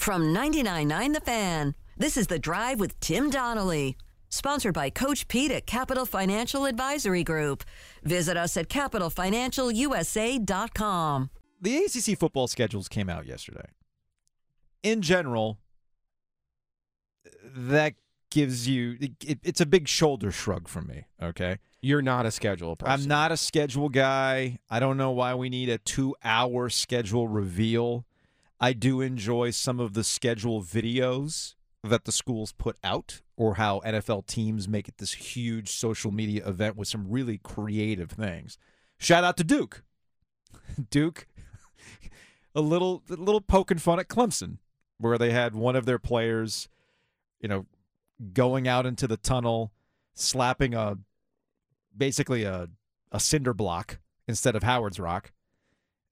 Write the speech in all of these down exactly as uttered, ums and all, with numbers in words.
from ninety-nine point nine The Fan. This is The Drive with Tim Donnelly, sponsored by Coach Pete at Capital Financial Advisory Group. Visit us at Capital Financial U S A dot com. The A C C football schedules came out yesterday. In general, that gives you it, – it's a big shoulder shrug from me, okay? You're not a schedule person. I'm not a schedule guy. I don't know why we need a two-hour schedule reveal. I do enjoy some of the schedule videos that the schools put out, or how N F L teams make it this huge social media event with some really creative things. Shout out to Duke. Duke, a little a little poking fun at Clemson, where they had one of their players, you know, going out into the tunnel, slapping a basically a, a cinder block instead of Howard's Rock,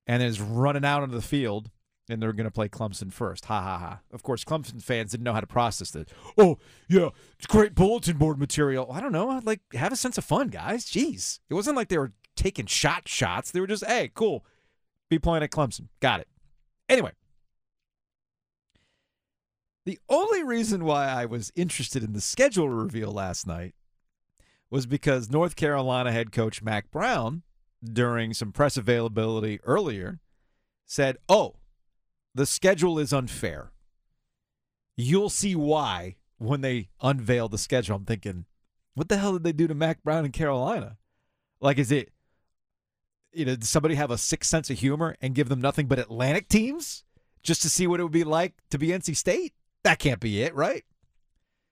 and is running out onto the field. And they're going to play Clemson first. Ha, ha, ha. Of course, Clemson fans didn't know how to process this. Oh, yeah, it's great bulletin board material. I don't know. Like, have a sense of fun, guys. Jeez. It wasn't like they were taking shot shots. They were just, hey, cool. Be playing at Clemson. Got it. Anyway. The only reason why I was interested in the schedule reveal last night was because North Carolina head coach Mack Brown, during some press availability earlier, said, oh, the schedule is unfair. You'll see why when they unveil the schedule. I'm thinking, what the hell did they do to Mack Brown in Carolina? Like, is it, you know, does somebody have a sixth sense of humor and give them nothing but Atlantic teams just to see what it would be like to be N C State? That can't be it, right?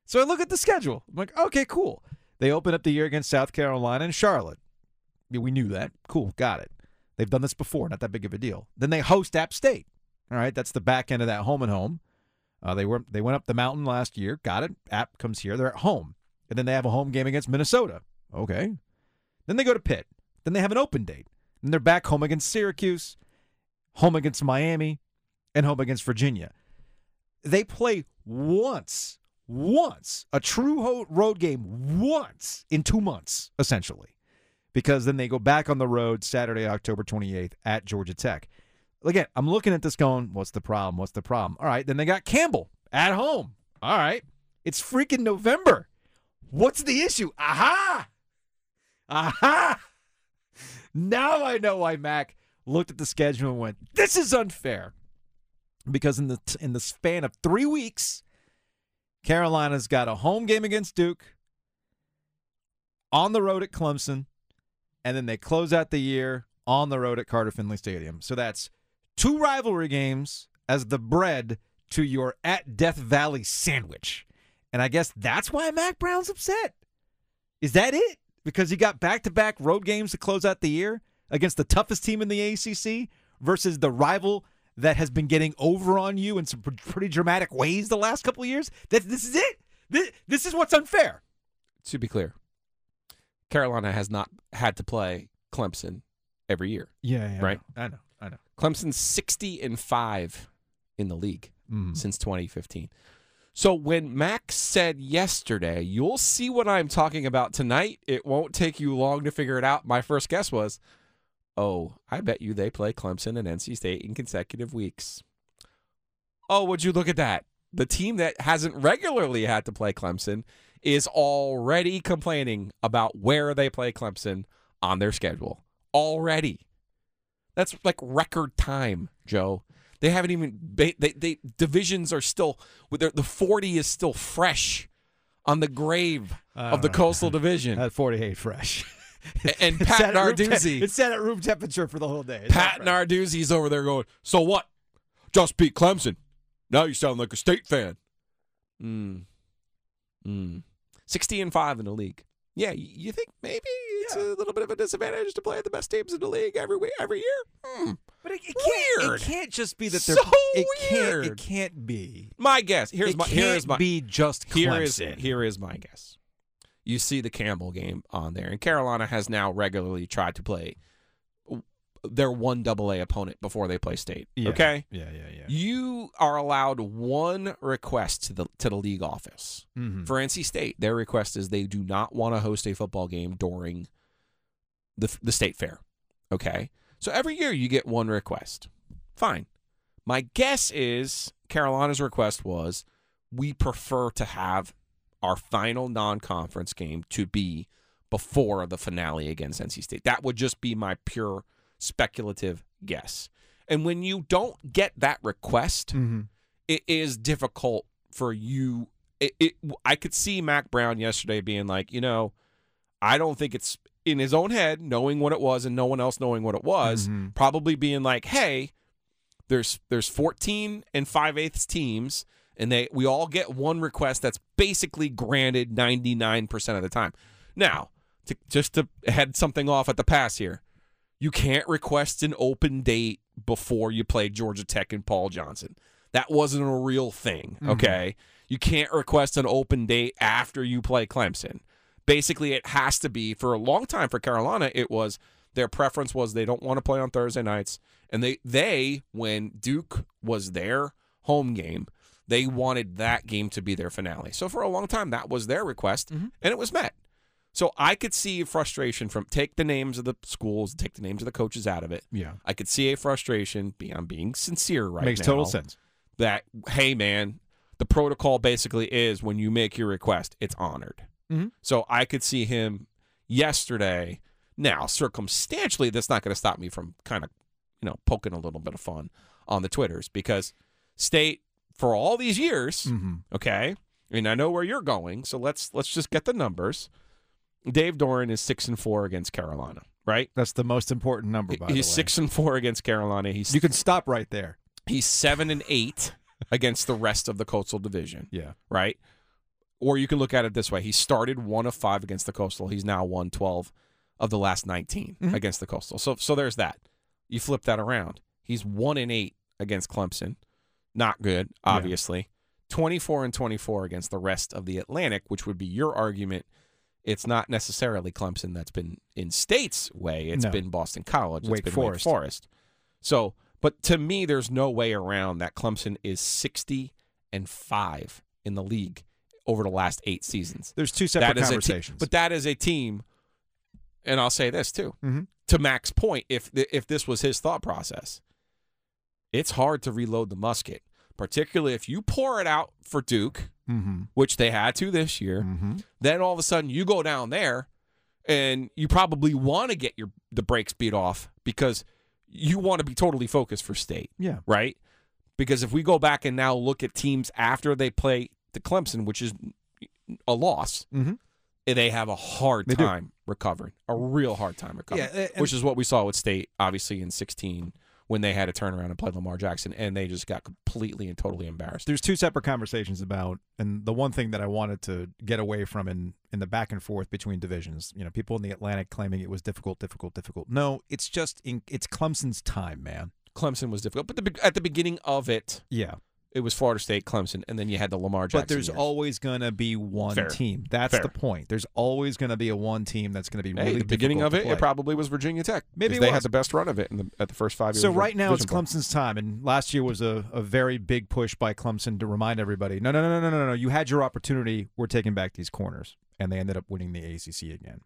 So I look at the schedule. I'm like, okay, cool. They open up the year against South Carolina and Charlotte. We knew that. Cool, got it. They've done this before, not that big of a deal. Then they host App State. All right, that's the back end of that home and home. Uh, they were they went up the mountain last year. Got it. App comes here. They're at home. And then they have a home game against Minnesota. Okay. Then they go to Pitt. Then they have an open date. And they're back home against Syracuse, home against Miami, and home against Virginia. They play once, once, a true road game once in two months, essentially, because then they go back on the road Saturday, October twenty-eighth at Georgia Tech. Again, I'm looking at this going, what's the problem? What's the problem? All right, then they got Campbell at home. All right. It's freaking November. What's the issue? Aha! Aha! Now I know why Mac looked at the schedule and went, this is unfair. Because in the in the span of three weeks, Carolina's got a home game against Duke, on the road at Clemson, and then they close out the year on the road at Carter-Finley Stadium. So that's two rivalry games as the bread to your at-Death Valley sandwich. And I guess that's why Mack Brown's upset. Is that it? Because he got back-to-back road games to close out the year against the toughest team in the A C C versus the rival that has been getting over on you in some pretty dramatic ways the last couple of years? That This is it? This, this is what's unfair. To be clear, Carolina has not had to play Clemson every year. Yeah, yeah. Right? I know. I know. Clemson's sixty and five in the league mm. since twenty fifteen. So when Mac said yesterday, you'll see what I'm talking about tonight. It won't take you long to figure it out. My first guess was, oh, I bet you they play Clemson and N C State in consecutive weeks. Oh, would you look at that? The team that hasn't regularly had to play Clemson is already complaining about where they play Clemson on their schedule. Already. That's like record time, Joe. They haven't even they, – they, they divisions are still – the forty is still fresh on the grave of the know. Coastal Division. That forty ain't fresh. And Pat Narduzzi. Te- it's set at room temperature for the whole day. It's Pat Narduzzi's over there going, so what? Just beat Clemson. Now you sound like a State fan. Mm. Mm. sixty and five in the league. Yeah, you think maybe it's yeah. a little bit of a disadvantage to play the best teams in the league every week, every year? Mm. But it, it can't. Weird. It can't just be that they're so it weird. Can't, it can't be. My guess. Here's it my. Can't here's my. Be just Clemson. Here is here is my guess. You see the Campbell game on there, and Carolina has now regularly tried to play their one double A opponent before they play State. Yeah. Okay. Yeah, yeah, yeah. You are allowed one request to the to the league office mm-hmm. for N C State. Their request is they do not want to host a football game during the the state fair. Okay. So every year you get one request. Fine. My guess is Carolina's request was, we prefer to have our final non-conference game to be before the finale against N C State. That would just be my pure speculative guess. And when you don't get that request, mm-hmm. it is difficult for you. It, it, I could see Mack Brown yesterday being like, you know, I don't think it's in his own head, knowing what it was and no one else knowing what it was, mm-hmm. probably being like, hey, there's there's fourteen and five-eighths teams, and they we all get one request that's basically granted ninety-nine percent of the time. Now, to, just to head something off at the pass here, you can't request an open date before you play Georgia Tech and Paul Johnson. That wasn't a real thing, okay? Mm-hmm. You can't request an open date after you play Clemson. Basically, it has to be, for a long time for Carolina, it was their preference was they don't want to play on Thursday nights. And they, they when Duke was their home game, they wanted that game to be their finale. So for a long time, that was their request, mm-hmm. and it was met. So I could see frustration from, take the names of the schools, take the names of the coaches out of it. Yeah, I could see a frustration, I'm being sincere right now. Makes total sense. That, hey, man, the protocol basically is when you make your request, it's honored. Mm-hmm. So I could see him yesterday. Now, circumstantially, that's not going to stop me from kind of, you know, poking a little bit of fun on the Twitters, because State, for all these years, mm-hmm. okay, and I know where you're going, so let's let's just get the numbers. Dave Doran is six and four against Carolina, right? That's the most important number, by the way. He's six and four against Carolina. He's you can stop right there. He's seven and eight against the rest of the Coastal Division. Yeah. Right? Or you can look at it this way. He started one of five against the Coastal. He's now won twelve of the last nineteen mm-hmm. against the Coastal. So so there's that. You flip that around. He's one and eight against Clemson. Not good, obviously. Yeah. twenty-four and twenty-four against the rest of the Atlantic, which would be your argument. It's not necessarily Clemson that's been in State's way. It's no. been Boston College. It's Wake been Forest. Wake Forest. So, but to me, there's no way around that Clemson is sixty and five in the league over the last eight seasons. There's two separate that conversations. Te- but that is a team, and I'll say this too, mm-hmm. to Mack's point, if th- if this was his thought process, it's hard to reload the musket, particularly if you pour it out for Duke, mm-hmm. which they had to this year. Mm-hmm. Then all of a sudden you go down there, and you probably want to get your the brakes beat off because you want to be totally focused for State. Yeah. Right? Because if we go back and now look at teams after they play the Clemson, which is a loss, mm-hmm. they have a hard they time do. recovering, a real hard time recovering, yeah, and- which is what we saw with State, obviously, in sixteen when they had to turn around and play Lamar Jackson, and they just got completely and totally embarrassed. There's two separate conversations about, and the one thing that I wanted to get away from in, in the back and forth between divisions, you know, people in the Atlantic claiming it was difficult, difficult, difficult. No, it's just, in, it's Clemson's time, man. Clemson was difficult, but the, at the beginning of it, yeah, it was Florida State, Clemson, and then you had the Lamar Jackson. But there's years. always going to be one Fair. team. That's Fair. the point. There's always going to be a one team that's going to be really hey, the beginning of it, play. It probably was Virginia Tech. Maybe they had the best run of it in the, at the first five years. So right now it's Clemson's play. time, and last year was a, a very big push by Clemson to remind everybody, no, no, no, no, no, no, you had your opportunity. We're taking back these corners, and they ended up winning the A C C again.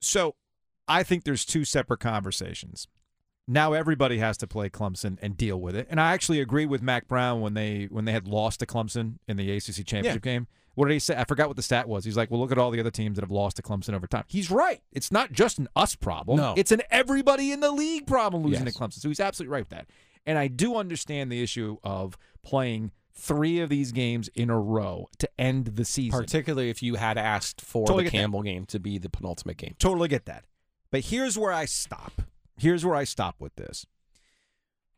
So I think there's two separate conversations. Now everybody has to play Clemson and deal with it. And I actually agree with Mack Brown when they when they had lost to Clemson in the A C C championship yeah. game. What did he say? I forgot what the stat was. He's like, well, look at all the other teams that have lost to Clemson over time. He's right. It's not just an us problem. No. It's an everybody in the league problem losing yes. to Clemson. So he's absolutely right with that. And I do understand the issue of playing three of these games in a row to end the season. Particularly if you had asked for totally the Campbell that. game to be the penultimate game. Totally get that. But here's where I stop. Here's where I stop with this.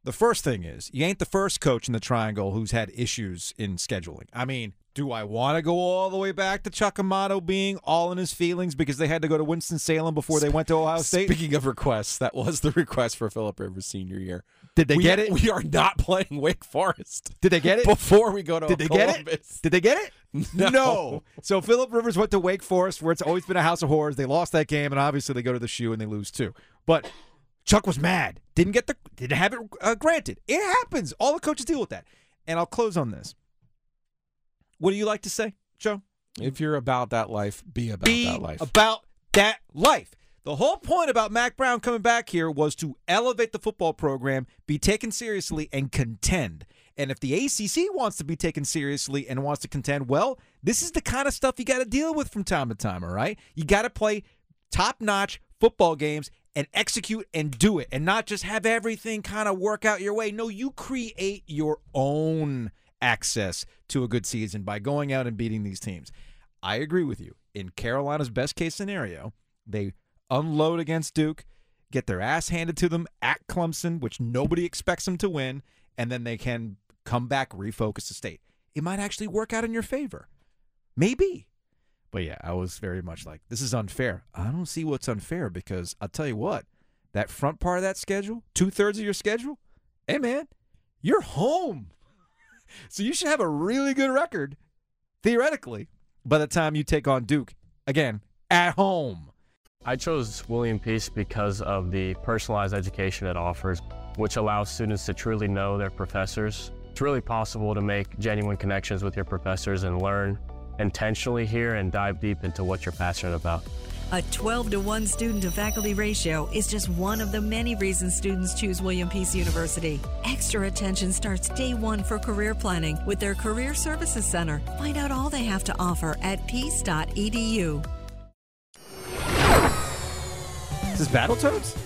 The first thing is, you ain't the first coach in the Triangle who's had issues in scheduling. I mean, do I want to go all the way back to Chuck Amato being all in his feelings because they had to go to Winston-Salem before they went to Ohio State? Speaking of requests, that was the request for Philip Rivers senior year. Did they we, get it? We are not playing Wake Forest. Did they get it? Before we go to Did they Columbus. Get it? Did they get it? No. no. So Philip Rivers went to Wake Forest, where it's always been a house of horrors. They lost that game, and obviously they go to the S H U and they lose too. But Chuck was mad. Didn't get the didn't have it uh, granted. It happens. All the coaches deal with that. And I'll close on this. What do you like to say, Joe? If you're about that life, be about be that life. Be about that life. The whole point about Mack Brown coming back here was to elevate the football program, be taken seriously, and contend. And if the A C C wants to be taken seriously and wants to contend, well, this is the kind of stuff you got to deal with from time to time, all right? You got to play top-notch football games and execute and do it and not just have everything kind of work out your way. No, you create your own access to a good season by going out and beating these teams. I agree with you. In Carolina's best-case scenario, they unload against Duke, get their ass handed to them at Clemson, which nobody expects them to win, and then they can come back, refocus the state. It might actually work out in your favor. Maybe. But, yeah, I was very much like, this is unfair. I don't see what's unfair because I'll tell you what, that front part of that schedule, two-thirds of your schedule, hey, man, you're home. So you should have a really good record, theoretically, by the time you take on Duke, again, at home. I chose William Peace because of the personalized education it offers, which allows students to truly know their professors. It's really possible to make genuine connections with your professors and learn intentionally here and dive deep into what you're passionate about. A twelve to one student to faculty ratio is just one of the many reasons students choose William Peace University. Extra attention starts day one for career planning with their Career Services Center. Find out all they have to offer at peace dot e d u. Is this Battletoads?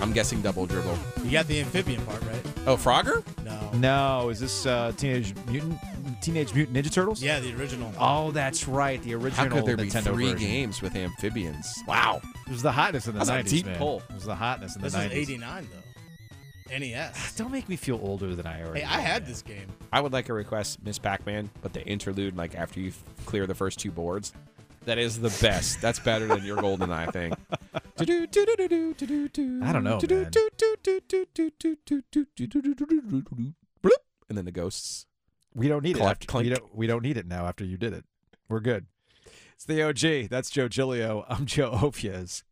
I'm guessing Double Dribble. You got the amphibian part, right? Oh, Frogger? No. No, is this uh, Teenage Mutant Teenage Mutant Ninja Turtles? Yeah, the original. Oh, that's right, the original. How could there Nintendo be three version. Games with amphibians? Wow, it was the hotness in the nineties. That's a deep man. Pull. It was the hotness in the this nineties. This is eighty-nine though. N E S. Don't make me feel older than I already. Hey, I had man. This game. I would like a request, Miss Pac-Man, but the interlude, like after you clear the first two boards, that is the best. That's better than your GoldenEye thing. I don't know, man. And then the ghosts. We don't need Clef, it. After, we, don't, we don't need it now after you did it. We're good. It's the O G. That's Joe Giglio. I'm Joe Ovies.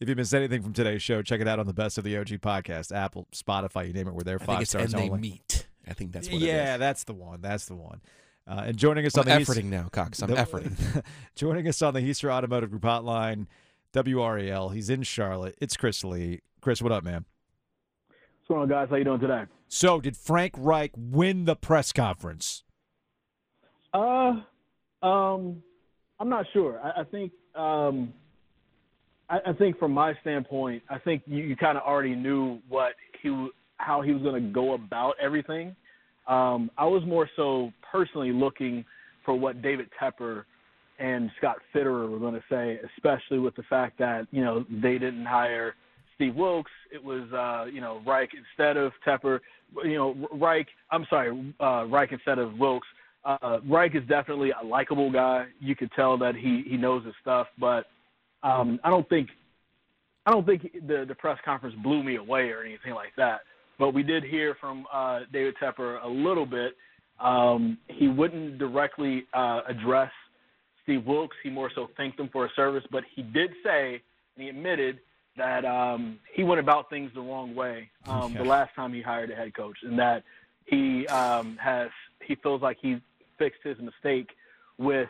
If you missed anything from today's show, check it out on the Best of the O G podcast. Apple, Spotify, you name it. We're there. Five I think it's stars and only. They meet. I think that's what yeah, it is. Yeah, that's the one. That's the one. Uh, and joining us I'm on the efforting East, now, Cox. I'm the, efforting. Joining us on the Hester Automotive Group hotline, W R A L. He's in Charlotte. It's Chris Lea. Chris, what up, man? What's going on, guys? How you doing today? So, did Frank Reich win the press conference? Uh, um, I'm not sure. I, I think, um, I, I think from my standpoint, I think you, you kind of already knew what he, how he was going to go about everything. Um, I was more so personally looking for what David Tepper and Scott Fitterer were going to say, especially with the fact that, you know, they didn't hire Steve Wilks. It was, uh, you know, Reich instead of Tepper, you know, Reich, I'm sorry, uh, Reich instead of Wilks. Uh, Reich is definitely a likable guy. You could tell that he, he knows his stuff, but um, I don't think, I don't think the, the press conference blew me away or anything like that. But we did hear from uh, David Tepper a little bit. Um, he wouldn't directly uh, address Steve Wilks. He more so thanked him for his service. But he did say, and he admitted, that um, he went about things the wrong way um, okay. the last time he hired a head coach, and that he um, has he feels like he fixed his mistake with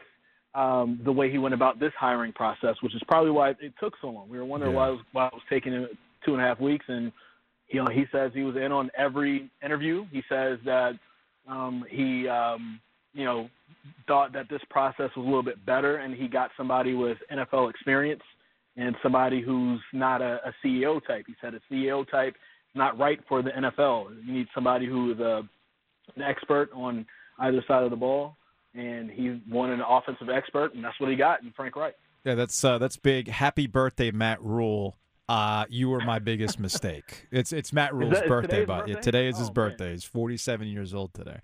um, the way he went about this hiring process, which is probably why it took so long. We were wondering yeah. why, it was, why it was taking him two and a half weeks, and you know, he says he was in on every interview. He says that um, he, um, you know, thought that this process was a little bit better, and he got somebody with N F L experience and somebody who's not a, a C E O type. He said a C E O type is not right for the N F L. You need somebody who is a, an expert on either side of the ball, and he wanted an offensive expert, and that's what he got in Frank Reich. Yeah, that's uh, that's big. Happy birthday, Matt Rhule. Uh, you were my biggest mistake. It's it's Matt Rule's that, birthday, but yeah, today is his oh, birthday. Man. He's forty-seven years old today.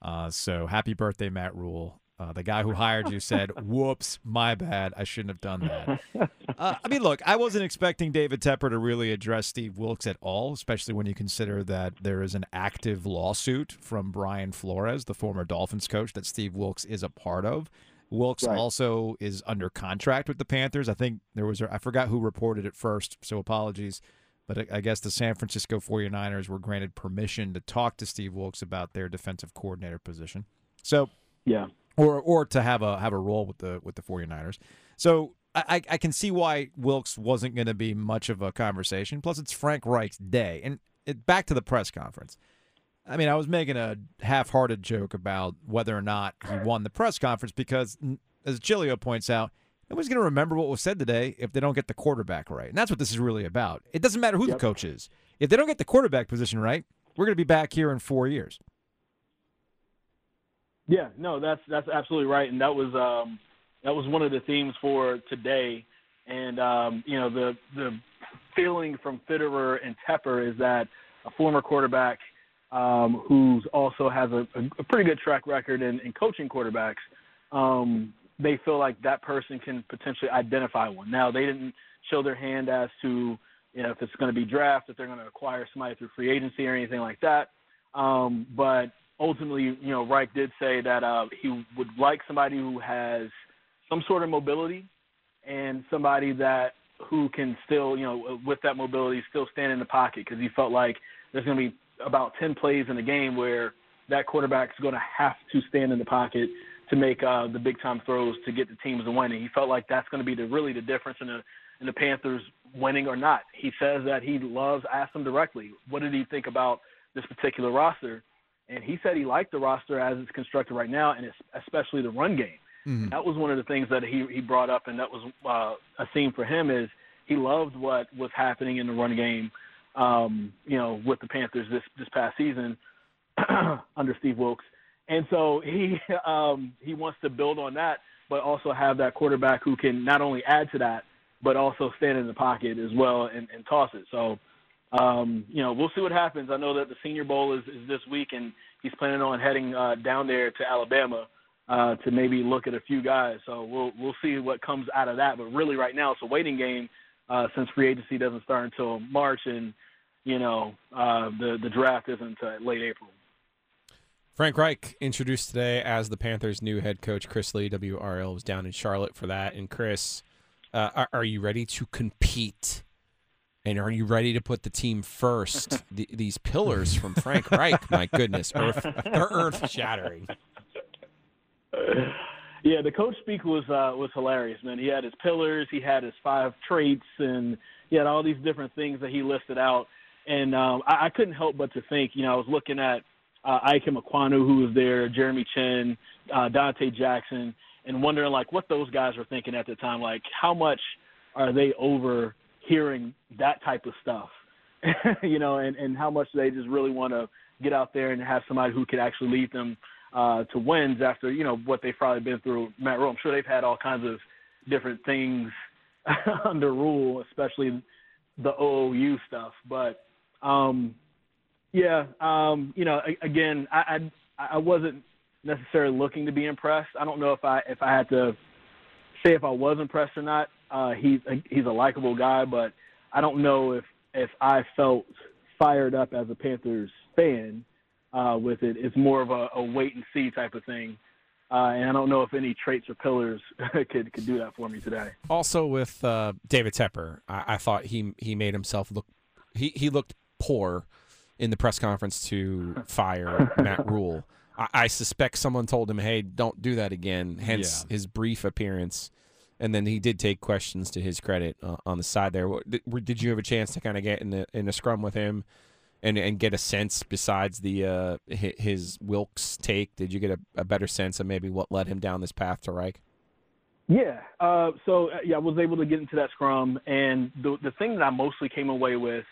Uh, so happy birthday, Matt Rhule. Uh, the guy who hired you said, whoops, my bad. I shouldn't have done that. Uh, I mean, look, I wasn't expecting David Tepper to really address Steve Wilks at all, especially when you consider that there is an active lawsuit from Brian Flores, the former Dolphins coach, that Steve Wilks is a part of. Wilks right. also is under contract with the Panthers. I think there was, I forgot who reported it first, so apologies. But I guess the San Francisco forty-niners were granted permission to talk to Steve Wilks about their defensive coordinator position. So, yeah, or or to have a have a role with the with the forty-niners. So I, I can see why Wilks wasn't going to be much of a conversation. Plus, it's Frank Reich's day. And it, back to the press conference. I mean, I was making a half-hearted joke about whether or not he won the press conference because, as Giglio points out, nobody's going to remember what was said today if they don't get the quarterback right. And that's what this is really about. It doesn't matter who yep. the coach is. If they don't get the quarterback position right, we're going to be back here in four years. Yeah, no, that's that's absolutely right. And that was um, that was one of the themes for today. And, um, you know, the, the feeling from Fitterer and Tepper is that a former quarterback um, who also has a, a pretty good track record in, in coaching quarterbacks, um, they feel like that person can potentially identify one. Now, they didn't show their hand as to, you know, if it's going to be draft, if they're going to acquire somebody through free agency or anything like that. Um, but ultimately, you know, Reich did say that uh, he would like somebody who has some sort of mobility and somebody that who can still, you know, with that mobility, still stand in the pocket, because he felt like there's going to be about ten plays in the game where that quarterback's going to have to stand in the pocket to make uh, the big-time throws to get the teams to winning. He felt like that's going to be the really the difference in the, in the Panthers winning or not. He says that he loves – I asked him directly, what did he think about this particular roster? And he said he liked the roster as it's constructed right now, and it's especially the run game. Mm-hmm. That was one of the things that he, he brought up, and that was uh, a theme for him, is he loved what was happening in the run game, um, you know, with the Panthers this, this past season under Steve Wilks. And so he um, he wants to build on that, but also have that quarterback who can not only add to that, but also stand in the pocket as well and, and toss it. So, um, you know, we'll see what happens. I know that the Senior Bowl is, is this week, and he's planning on heading uh, down there to Alabama uh, to maybe look at a few guys. So we'll we'll see what comes out of that. But really right now it's a waiting game uh, since free agency doesn't start until March, and, you know, uh, the, the draft isn't until late April. Frank Reich introduced today as the Panthers' new head coach. Chris Lea, W R A L, was down in Charlotte for that. And, Chris, uh, are, are you ready to compete? And are you ready to put the team first? the, these pillars from Frank Reich, my goodness, earth, they're earth-shattering. Yeah, the coach speak was uh, was hilarious, man. He had his pillars. He had his five traits. And he had all these different things that he listed out. And um, I, I couldn't help but to think, you know, I was looking at, Uh, Ike Ekwonu, who was there, Jeremy Chin, uh, Dante Jackson, and wondering, like, what those guys were thinking at the time. Like, how much are they overhearing that type of stuff, you know, and, and how much they just really want to get out there and have somebody who could actually lead them uh, to wins after, you know, what they've probably been through. Matt Rhule, I'm sure they've had all kinds of different things under Rhule, especially the O O U stuff. But um Yeah, um, you know, again, I, I I wasn't necessarily looking to be impressed. I don't know if I if I had to say if I was impressed or not. Uh, he's a, he's a likable guy, but I don't know if, if I felt fired up as a Panthers fan uh, with it. It's more of a, a wait and see type of thing. Uh, and I don't know if any traits or pillars could, could do that for me today. Also with uh, David Tepper, I, I thought he he made himself look he, he looked poor in the press conference to fire Matt Rhule. I, I suspect someone told him, hey, don't do that again, hence yeah. his brief appearance. And then he did take questions to his credit uh, on the side there. Did you have a chance to kind of get in a, in a scrum with him and, and get a sense besides the uh, his Wilks take? Did you get a, a better sense of maybe what led him down this path to Reich? Yeah. Uh, so, yeah, I was able to get into that scrum. And the the thing that I mostly came away with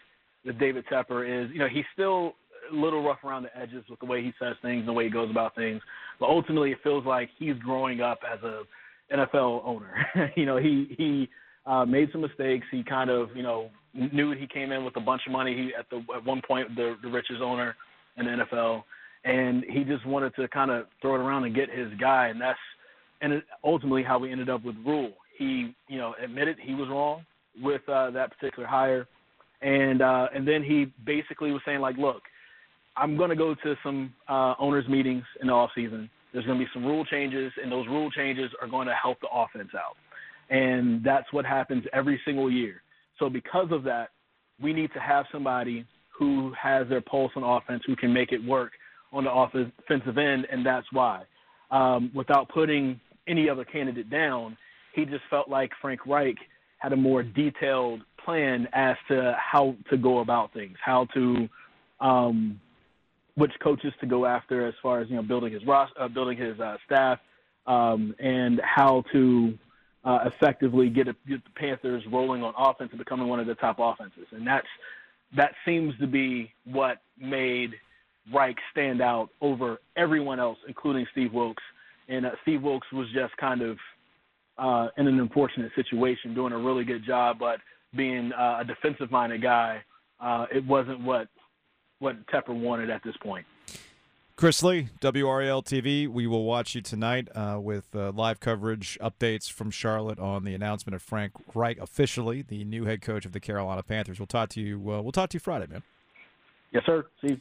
that David Tepper is, you know, he's still a little rough around the edges with the way he says things and the way he goes about things. But ultimately it feels like he's growing up as a N F L owner. you know, he, he uh, made some mistakes. He kind of, you know, knew he came in with a bunch of money. He, at the at one point, the, the richest owner in the N F L. And he just wanted to kind of throw it around and get his guy. And that's and it, ultimately how we ended up with Rhule. He, you know, admitted he was wrong with uh, that particular hire. And uh, and then he basically was saying, like, look, I'm going to go to some uh, owners' meetings in the offseason. There's going to be some rule changes, and those rule changes are going to help the offense out. And that's what happens every single year. So because of that, we need to have somebody who has their pulse on offense, who can make it work on the offensive end, and that's why. Um, without putting any other candidate down, he just felt like Frank Reich had a more detailed plan as to how to go about things, how to, um, which coaches to go after as far as, you know, building his roster, uh, building his uh, staff, um, and how to uh, effectively get, a, get the Panthers rolling on offense and becoming one of the top offenses. And that's that seems to be what made Reich stand out over everyone else, including Steve Wilks. And uh, Steve Wilks was just kind of uh, in an unfortunate situation, doing a really good job, but being uh, a defensive-minded guy, uh, it wasn't what what Tepper wanted at this point. Chris Lea, W R A L T V. We will watch you tonight uh, with uh, live coverage, updates from Charlotte on the announcement of Frank Reich officially, the new head coach of the Carolina Panthers. We'll talk to you. Uh, we'll talk to you Friday, man. Yes, sir. See you.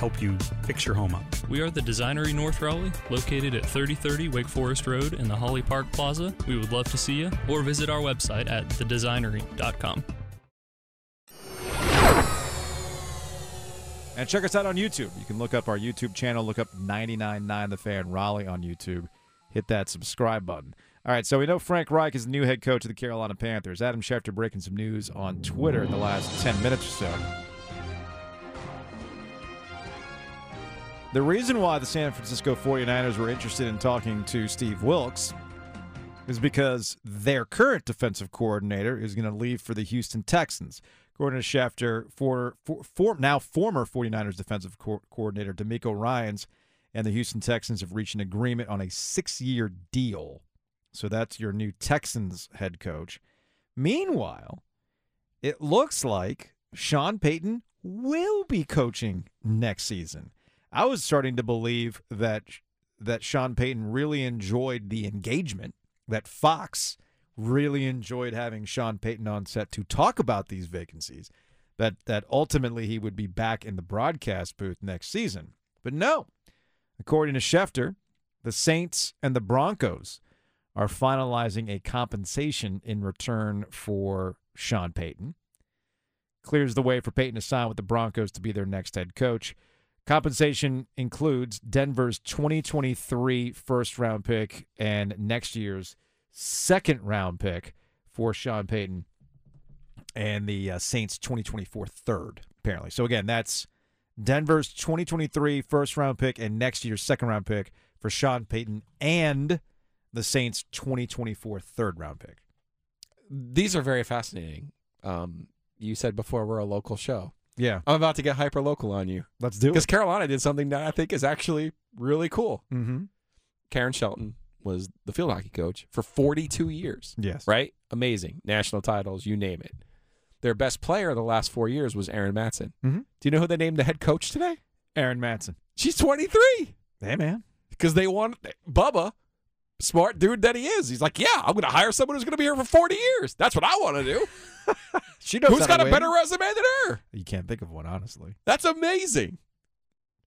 help you fix your home up. We are The Designery North Raleigh, located at thirty thirty Wake Forest Road in the Holly Park Plaza. We would love to see you, or visit our website at the designery dot com. And check us out on YouTube. You can look up our YouTube channel, look up ninety-nine point nine The Fan Raleigh on YouTube. Hit that subscribe button. All right, so we know Frank Reich is the new head coach of the Carolina Panthers. Adam Schefter breaking some news on Twitter in the last ten minutes or so. The reason why the San Francisco forty-niners were interested in talking to Steve Wilks is because their current defensive coordinator is going to leave for the Houston Texans. According to Schefter, for, for, for now former forty-niners defensive co- coordinator DeMeco Ryans and the Houston Texans have reached an agreement on a six-year deal. So that's your new Texans head coach. Meanwhile, it looks like Sean Payton will be coaching next season. I was starting to believe that that Sean Payton really enjoyed the engagement, that Fox really enjoyed having Sean Payton on set to talk about these vacancies, that that ultimately he would be back in the broadcast booth next season. But no, according to Schefter, the Saints and the Broncos are finalizing a compensation in return for Sean Payton. Clears the way for Payton to sign with the Broncos to be their next head coach. Compensation includes Denver's twenty twenty-three first-round pick and next year's second-round pick for Sean Payton and the uh, Saints' twenty twenty-four third, apparently. So, again, that's Denver's twenty twenty-three first-round pick and next year's second-round pick for Sean Payton and the Saints' twenty twenty-four third-round pick. These are very fascinating. Um, you said before we're a local show. Yeah. I'm about to get hyper-local on you. Let's do it. Because Carolina did something that I think is actually really cool. Mm-hmm. Karen Shelton was the field hockey coach for forty-two years. Yes. Right? Amazing. National titles, you name it. Their best player the last four years was Aaron Matson. Mm-hmm. Do you know who they named the head coach today? Aaron Matson. She's twenty-three. Hey, man. Because they want Bubba, smart dude that he is. He's like, yeah, I'm going to hire someone who's going to be here for forty years. That's what I want to do. She knows who's got a better resume than her? You can't think of one, honestly. That's amazing.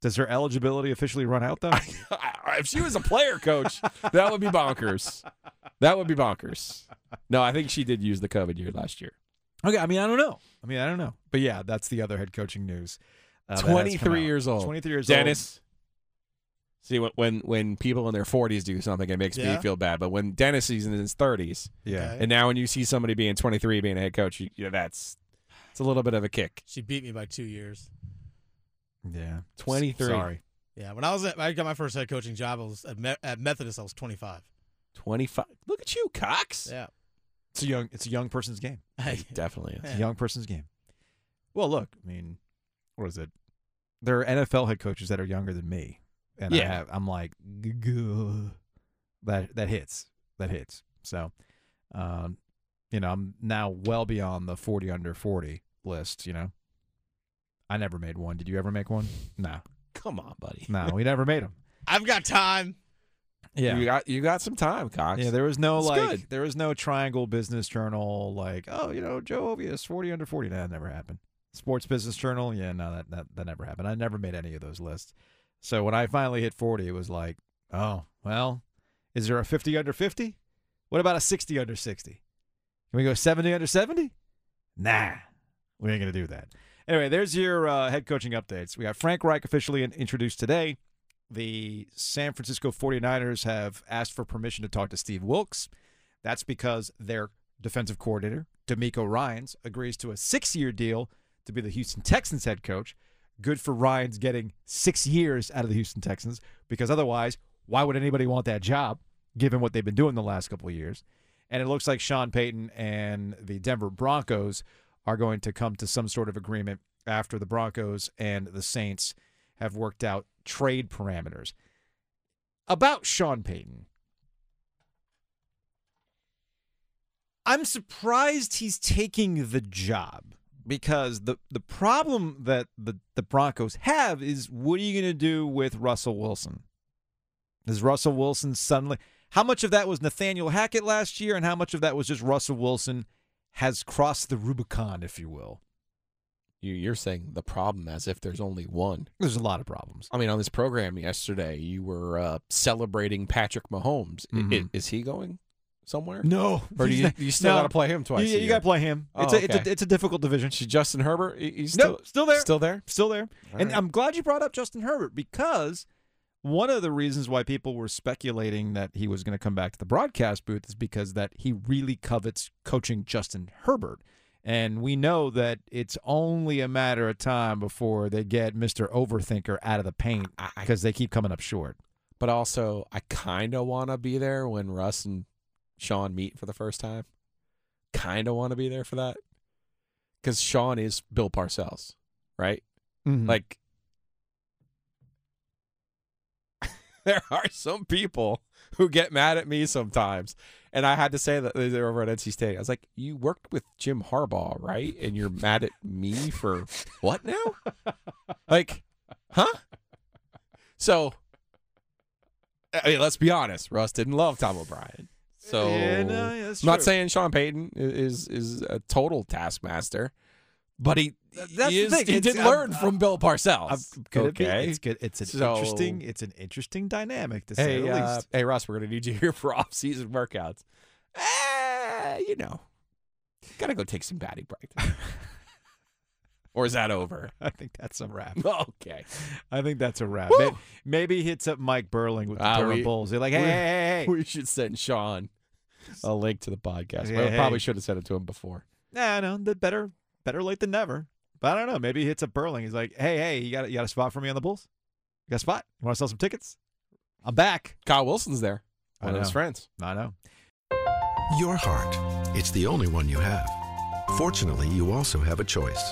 Does her eligibility officially run out, though? I, I, if she was a player coach, that would be bonkers. That would be bonkers. No, I think she did use the COVID year last year. Okay, I mean, I don't know. I mean, I don't know. But, yeah, that's the other head coaching news. Uh, twenty-three years old. twenty-three years old. Dennis. See, when when people in their forties do something, it makes yeah. me feel bad. But when Dennis is in his thirties, yeah. Okay. And now when you see somebody being twenty-three being a head coach, you, you know, that's it's a little bit of a kick. She beat me by two years. Yeah, twenty-three. Sorry. Yeah, when I was at, I got my first head coaching job. I was at, Me- at Methodist. I was twenty-five. twenty-five. Look at you, Cox. Yeah, it's a young it's a young person's game. It definitely is. Yeah. It's a young person's game. Well, look, I mean, what is it? There are N F L head coaches that are younger than me. And yeah. I have, I'm like, G-g-g-g. that that hits, that hits. So, um, you know, I'm now well beyond the forty under forty list. You know, I never made one. Did you ever make one? No. Come on, buddy. No, we never made them. I've got time. Yeah, you got you got some time, Cox. Yeah, there was no That's like, good. There was no Triangle Business Journal like, oh, you know, Joe Ovies forty under forty. Nah, that never happened. Sports Business Journal, yeah, no, that that that never happened. I never made any of those lists. So when I finally hit forty, it was like, oh, well, is there a fifty under fifty? What about a sixty under sixty? Can we go seventy under seventy? Nah, we ain't going to do that. Anyway, there's your uh, head coaching updates. We got Frank Reich officially introduced today. The San Francisco forty-niners have asked for permission to talk to Steve Wilks. That's because their defensive coordinator, DeMeco Ryans, agrees to a six-year deal to be the Houston Texans head coach. Good for Ryans getting six years out of the Houston Texans, because otherwise, why would anybody want that job, given what they've been doing the last couple of years? And it looks like Sean Payton and the Denver Broncos are going to come to some sort of agreement after the Broncos and the Saints have worked out trade parameters. About Sean Payton, I'm surprised he's taking the job, because the, the problem that the, the Broncos have is, what are you going to do with Russell Wilson? Is Russell Wilson suddenly... How much of that was Nathaniel Hackett last year, and how much of that was just Russell Wilson has crossed the Rubicon, if you will? You're saying the problem as if there's only one. There's a lot of problems. I mean, on this program yesterday, you were uh, celebrating Patrick Mahomes. Mm-hmm. Is, is he going somewhere? No. Or do you, you still no. got to play him twice? You, you got to play him. Oh, it's, a, okay. it's, a, it's a difficult division. So Justin Herbert, he's still, no, still there. Still there? Still there. All and right. I'm glad you brought up Justin Herbert, because one of the reasons why people were speculating that he was going to come back to the broadcast booth is because that he really covets coaching Justin Herbert. And we know that it's only a matter of time before they get Mister Overthinker out of the paint, because they keep coming up short. But also, I kind of want to be there when Russ and Sean meet for the first time. Kind of want to be there for that. Because Sean is Bill Parcells, right? Mm-hmm. Like, there are some people who get mad at me sometimes. And I had to say that they were over at N C State. I was like, you worked with Jim Harbaugh, right? And you're mad at me for what now? Like, huh? So, I mean, let's be honest. Russ didn't love Tom O'Brien. So, yeah, no, yeah, that's I'm not true. saying Sean Payton is is a total taskmaster, but he that's he, is, the thing. he did I'm, learn I'm, from I'm, Bill Parcells. I'm, could okay, it be? It's good. It's an so, interesting. It's an interesting dynamic to say hey, the least. Uh, hey, Russ, we're gonna need you here for off-season workouts. Uh, you know, gotta go take some batting practice. Or is that over? I think that's a wrap. Okay. I think that's a wrap. Maybe, maybe he hits up Mike Burling with the uh, Durham we, Bulls. They're like, hey, we, hey, hey, we should send Sean a link to the podcast. Yeah, we hey. probably should have sent it to him before. Nah, no, the better better late than never. But I don't know. Maybe he hits up Burling. He's like, hey, hey, you got, you got a spot for me on the Bulls? You got a spot? You want to sell some tickets? I'm back. Kyle Wilson's there. One I know. of his friends. I know. Your heart. It's the only one you have. Fortunately, you also have a choice.